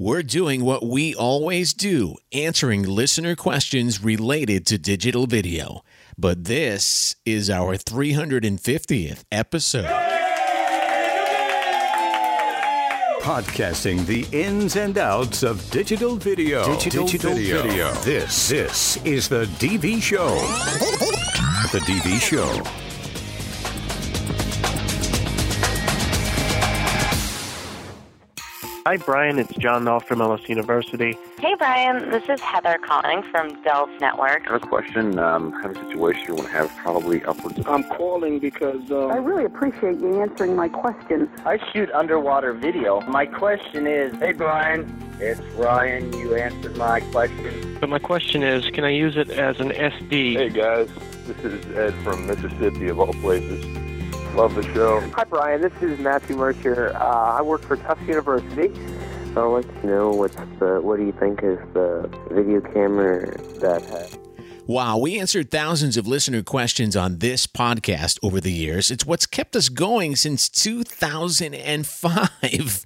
We're doing what we always do, answering listener questions related to digital video. But this is our 350th episode. Podcasting the ins and outs of digital video. Digital video. This is the DV Show. The DV Show. Hi, Brian. It's John Noll from Ellis University. Hey, Brian. This is Heather calling from Delve Network. I have a question. I have a situation you want to have probably upwards. I'm calling because... I really appreciate you answering my questions. I shoot underwater video. My question is... Hey, Brian. It's Ryan. You answered my question. But my question is, can I use it as an SD? Hey, guys. This is Ed from Mississippi, of all places. Love the show. Hi, Brian. This is Matthew Mercer. I work for Tufts University. I'd like to know what do you think is the video camera that has... Wow, we answered thousands of listener questions on this podcast over the years. It's what's kept us going since 2005.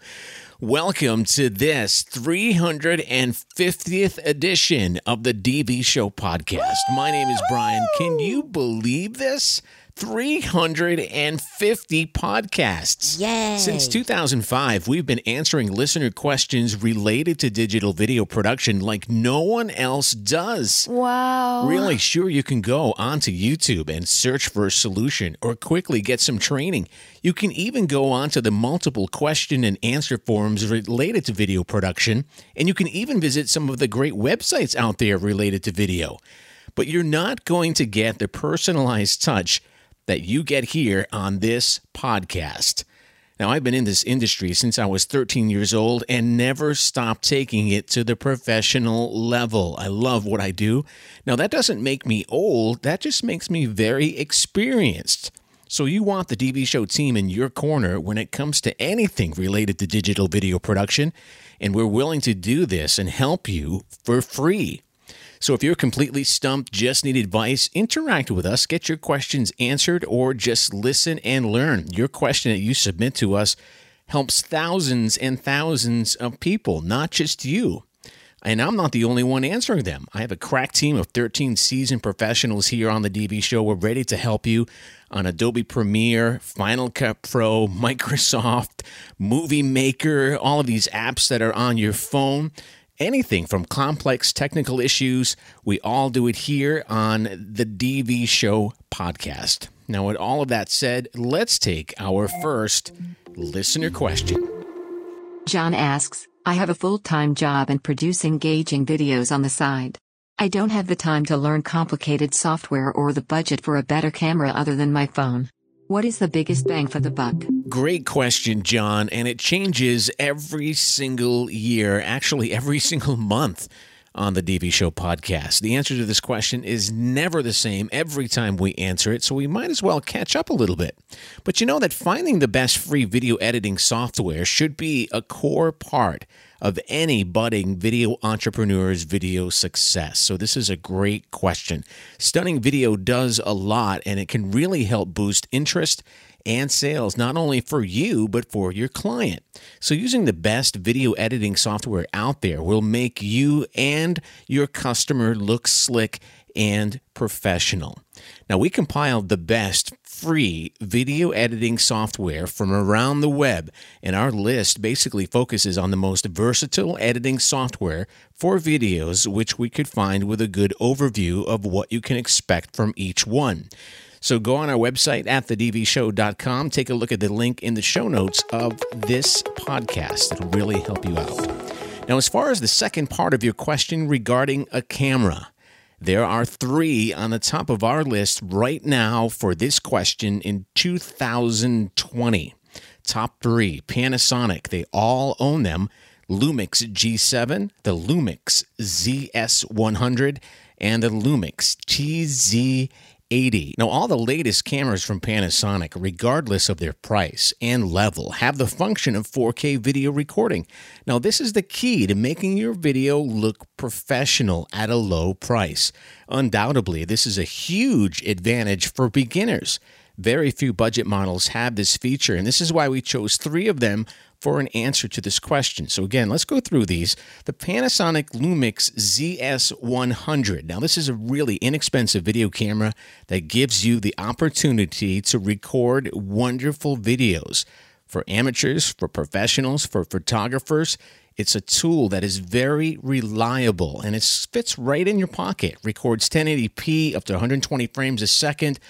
Welcome to this 350th edition of the DB Show podcast. Woo! My name is Brian. Can you believe this? 350 podcasts. Yay. Since 2005, we've been answering listener questions related to digital video production like no one else does. Wow. Really sure you can go onto YouTube and search for a solution or quickly get some training. You can even go onto the multiple question and answer forums related to video production, and you can even visit some of the great websites out there related to video. But you're not going to get the personalized touch that you get here on this podcast. Now, I've been in this industry since I was 13 years old and never stopped taking it to the professional level. I love what I do. Now, that doesn't make me old. That just makes me very experienced. So you want the DV Show team in your corner when it comes to anything related to digital video production, and we're willing to do this and help you for free. So if you're completely stumped, just need advice, interact with us, get your questions answered, or just listen and learn. Your question that you submit to us helps thousands and thousands of people, not just you. And I'm not the only one answering them. I have a crack team of 13 seasoned professionals here on the DV Show. We're ready to help you on Adobe Premiere, Final Cut Pro, Microsoft, Movie Maker, all of these apps that are on your phone. Anything from complex technical issues, we all do it here on the DV Show podcast. Now, with all of that said, let's take our first listener question. John asks, I have a full-time job and produce engaging videos on the side. I don't have the time to learn complicated software or the budget for a better camera other than my phone. What is the biggest bang for the buck? Great question, John, and it changes every single year, actually every single month on the DV Show podcast. The answer to this question is never the same every time we answer it, so we might as well catch up a little bit. But you know that finding the best free video editing software should be a core part of any budding video entrepreneur's video success. So this is a great question. Stunning video does a lot, and it can really help boost interest and sales, not only for you, but for your client. So using the best video editing software out there will make you and your customer look slick and professional. Now, we compiled the best free video editing software from around the web, and our list basically focuses on the most versatile editing software for videos, which we could find with a good overview of what you can expect from each one. So go on our website at thedvshow.com, take a look at the link in the show notes of this podcast. It'll really help you out. Now, as far as the second part of your question regarding a camera, there are three on the top of our list right now for this question in 2020. Top three, Panasonic, they all own them, Lumix G7, the Lumix ZS100, and the Lumix TZ80. Now, all the latest cameras from Panasonic, regardless of their price and level, have the function of 4K video recording. Now, this is the key to making your video look professional at a low price. Undoubtedly, this is a huge advantage for beginners. Very few budget models have this feature, and this is why we chose three of them for an answer to this question. So again, let's go through these. The Panasonic Lumix ZS100. Now, this is a really inexpensive video camera that gives you the opportunity to record wonderful videos for amateurs, for professionals, for photographers. It's a tool that is very reliable, and it fits right in your pocket. Records 1080p, up to 120 frames a second,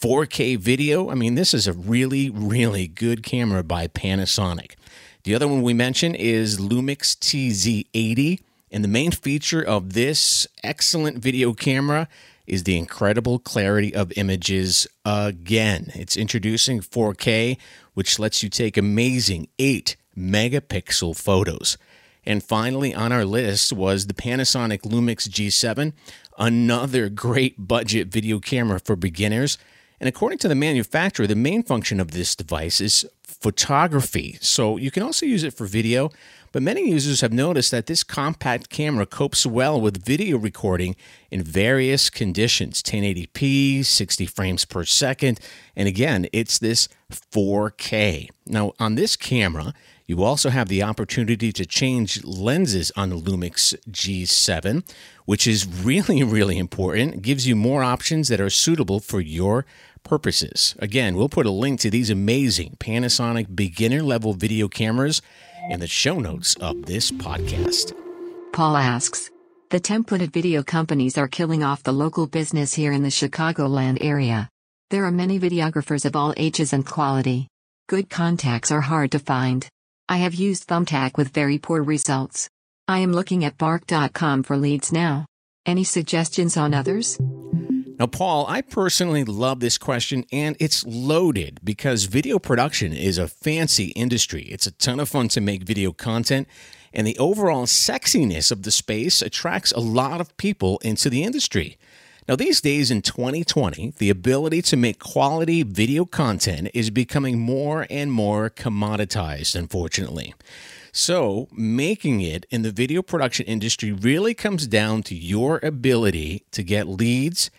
4K video. I mean, this is a really, really good camera by Panasonic. The other one we mentioned is Lumix TZ80, and the main feature of this excellent video camera is the incredible clarity of images again. It's introducing 4K, which lets you take amazing 8 megapixel photos. And finally on our list was the Panasonic Lumix G7, another great budget video camera for beginners. And according to the manufacturer, the main function of this device is photography. So you can also use it for video, but many users have noticed that this compact camera copes well with video recording in various conditions, 1080p, 60 frames per second, and again, it's this 4K. Now, on this camera, you also have the opportunity to change lenses on the Lumix G7, which is really, really important. It gives you more options that are suitable for your purposes. Again, we'll put a link to these amazing Panasonic beginner-level video cameras in the show notes of this podcast. Paul asks, the templated video companies are killing off the local business here in the Chicagoland area. There are many videographers of all ages and quality. Good contacts are hard to find. I have used Thumbtack with very poor results. I am looking at Bark.com for leads now. Any suggestions on others? Now, Paul, I personally love this question, and it's loaded because video production is a fancy industry. It's a ton of fun to make video content, and the overall sexiness of the space attracts a lot of people into the industry. Now, these days in 2020, the ability to make quality video content is becoming more and more commoditized, unfortunately. So, making it in the video production industry really comes down to your ability to get leads,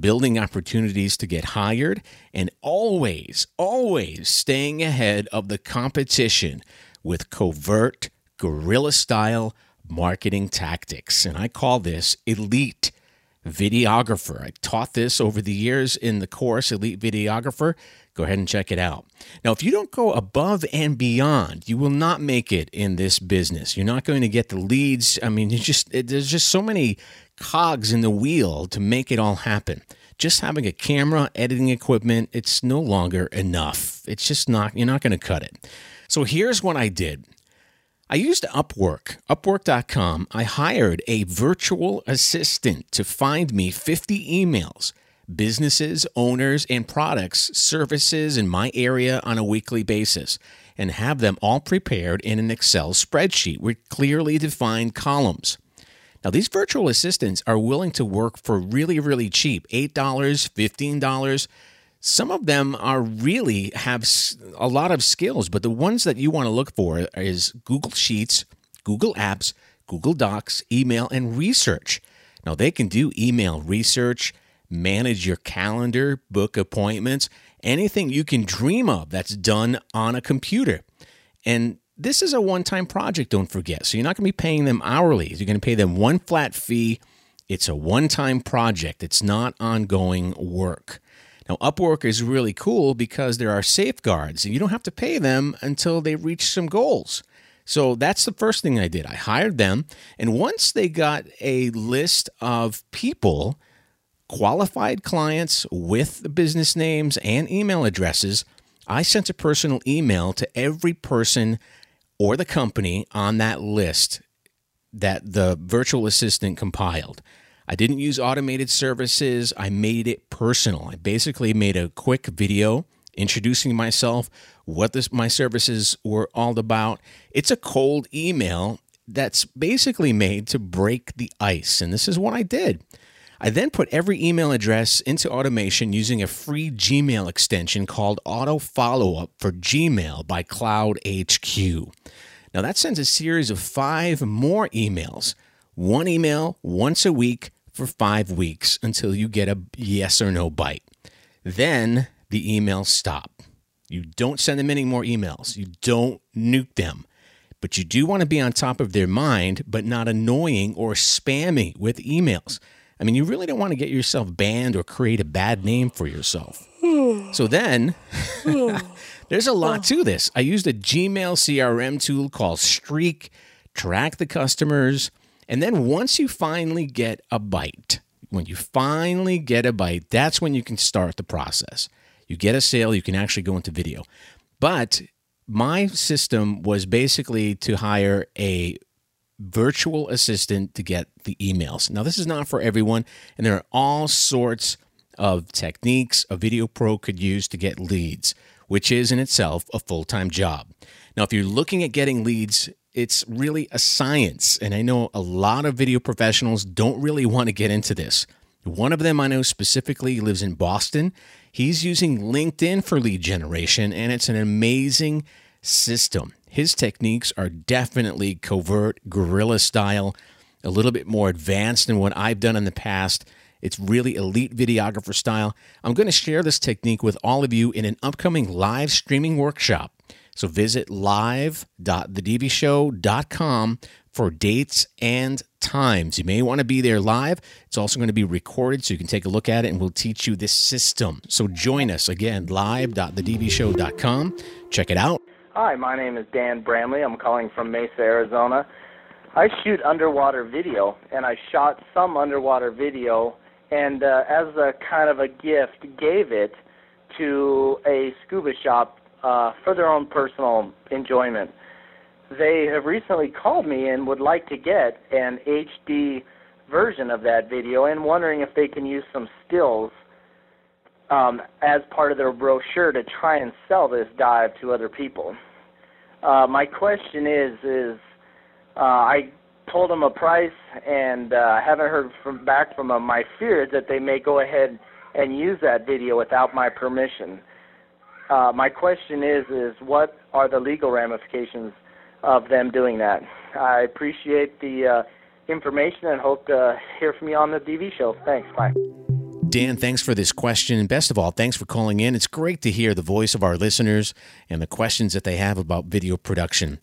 building opportunities to get hired, and always, always staying ahead of the competition with covert, guerrilla-style marketing tactics. And I call this elite videographer. I taught this over the years in the course, Elite Videographer. Go ahead and check it out. Now, if you don't go above and beyond, you will not make it in this business. You're not going to get the leads. I mean, there's just so many cogs in the wheel to make it all happen. Just having a camera, editing equipment, it's no longer enough. It's just not, you're not going to cut it. So here's what I did. I used Upwork, Upwork.com. I hired a virtual assistant to find me 50 emails, businesses, owners, and products, services in my area on a weekly basis, and have them all prepared in an Excel spreadsheet with clearly defined columns. Now, these virtual assistants are willing to work for really, really cheap, $8, $15. Some of them are really have a lot of skills, but the ones that you want to look for is Google Sheets, Google Apps, Google Docs, email, and research. Now, they can do email research, manage your calendar, book appointments, anything you can dream of that's done on a computer. And this is a one-time project, don't forget. So you're not going to be paying them hourly. You're going to pay them one flat fee. It's a one-time project. It's not ongoing work. Now, Upwork is really cool because there are safeguards, and you don't have to pay them until they reach some goals. So that's the first thing I did. I hired them, and once they got a list of people, qualified clients with the business names and email addresses, I sent a personal email to every person or the company on that list that the virtual assistant compiled. I didn't use automated services. I made it personal. I basically made a quick video introducing myself, what my services were all about. It's a cold email that's basically made to break the ice, and this is what I did. I then put every email address into automation using a free Gmail extension called Auto Follow-Up for Gmail by Cloud HQ. Now, that sends a series of 5 more emails, one email once a week for 5 weeks until you get a yes or no bite. Then the emails stop. You don't send them any more emails. You don't nuke them. But you do want to be on top of their mind, but not annoying or spammy with emails. I mean, you really don't want to get yourself banned or create a bad name for yourself. So then, there's a lot to this. I used a Gmail CRM tool called Streak, track the customers, and then once you finally get a bite, that's when you can start the process. You get a sale, you can actually go into video. But my system was basically to hire a virtual assistant to get the emails. Now, this is not for everyone, and there are all sorts of techniques a video pro could use to get leads, which is in itself a full-time job. Now, if you're looking at getting leads, it's really a science, and I know a lot of video professionals don't really want to get into this. One of them I know specifically lives in Boston. He's using LinkedIn for lead generation, and it's an amazing system. His techniques are definitely covert, guerrilla style, a little bit more advanced than what I've done in the past. It's really elite videographer style. I'm going to share this technique with all of you in an upcoming live streaming workshop. So visit live.thedvshow.com for dates and times. You may want to be there live. It's also going to be recorded, so you can take a look at it, and we'll teach you this system. So join us again, live.thedvshow.com. Check it out. Hi, my name is Dan Bramley. I'm calling from Mesa, Arizona. I shoot underwater video, and I shot some underwater video, and as a kind of a gift, gave it to a scuba shop for their own personal enjoyment. They have recently called me and would like to get an HD version of that video, and wondering if they can use some stills as part of their brochure to try and sell this dive to other people. My question is I told them a price, and I haven't heard back from them. My fear is that they may go ahead and use that video without my permission. My question is what are the legal ramifications of them doing that? I appreciate the information and hope to hear from you on the DV show. Thanks. Bye. Dan, thanks for this question. And best of all, thanks for calling in. It's great to hear the voice of our listeners and the questions that they have about video production.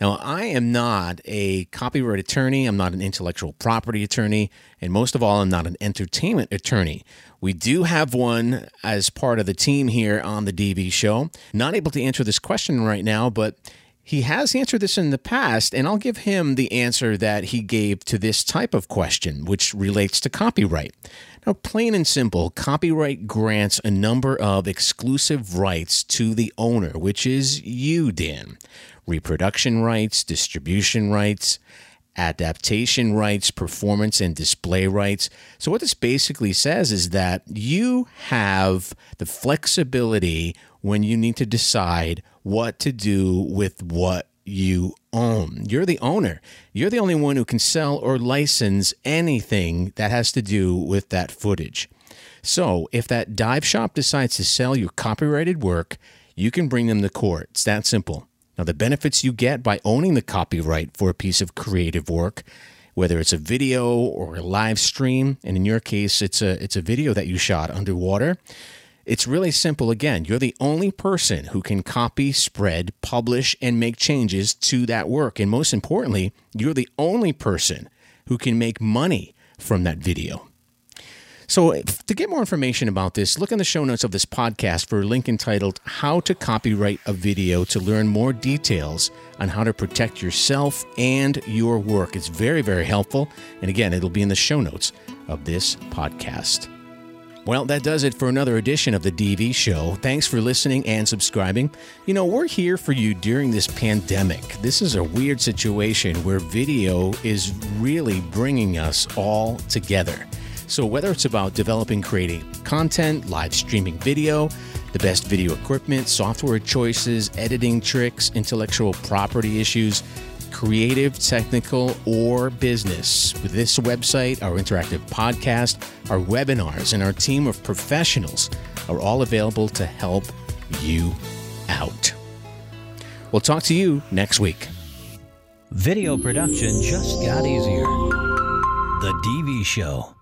Now, I am not a copyright attorney. I'm not an intellectual property attorney. And most of all, I'm not an entertainment attorney. We do have one as part of the team here on the DV Show. Not able to answer this question right now, but he has answered this in the past, and I'll give him the answer that he gave to this type of question, which relates to copyright. Now, plain and simple, copyright grants a number of exclusive rights to the owner, which is you, Dan. Reproduction rights, distribution rights, adaptation rights, performance and display rights. So what this basically says is that you have the flexibility when you need to decide what to do with what you own. You're the owner. You're the only one who can sell or license anything that has to do with that footage. So if that dive shop decides to sell your copyrighted work, you can bring them to court. It's that simple. Now, the benefits you get by owning the copyright for a piece of creative work, whether it's a video or a live stream, and in your case, it's a video that you shot underwater, it's really simple. Again, you're the only person who can copy, spread, publish, and make changes to that work. And most importantly, you're the only person who can make money from that video. So to get more information about this, look in the show notes of this podcast for a link entitled How to Copyright a Video to learn more details on how to protect yourself and your work. It's very, very helpful. And again, it'll be in the show notes of this podcast. Well, that does it for another edition of The DV Show. Thanks for listening and subscribing. You know, we're here for you during this pandemic. This is a weird situation where video is really bringing us all together. So whether it's about developing, creating content, live streaming video, the best video equipment, software choices, editing tricks, intellectual property issues, creative, technical, or business. With this website, our interactive podcast, our webinars, and our team of professionals are all available to help you out. We'll talk to you next week. Video production just got easier. The DV Show.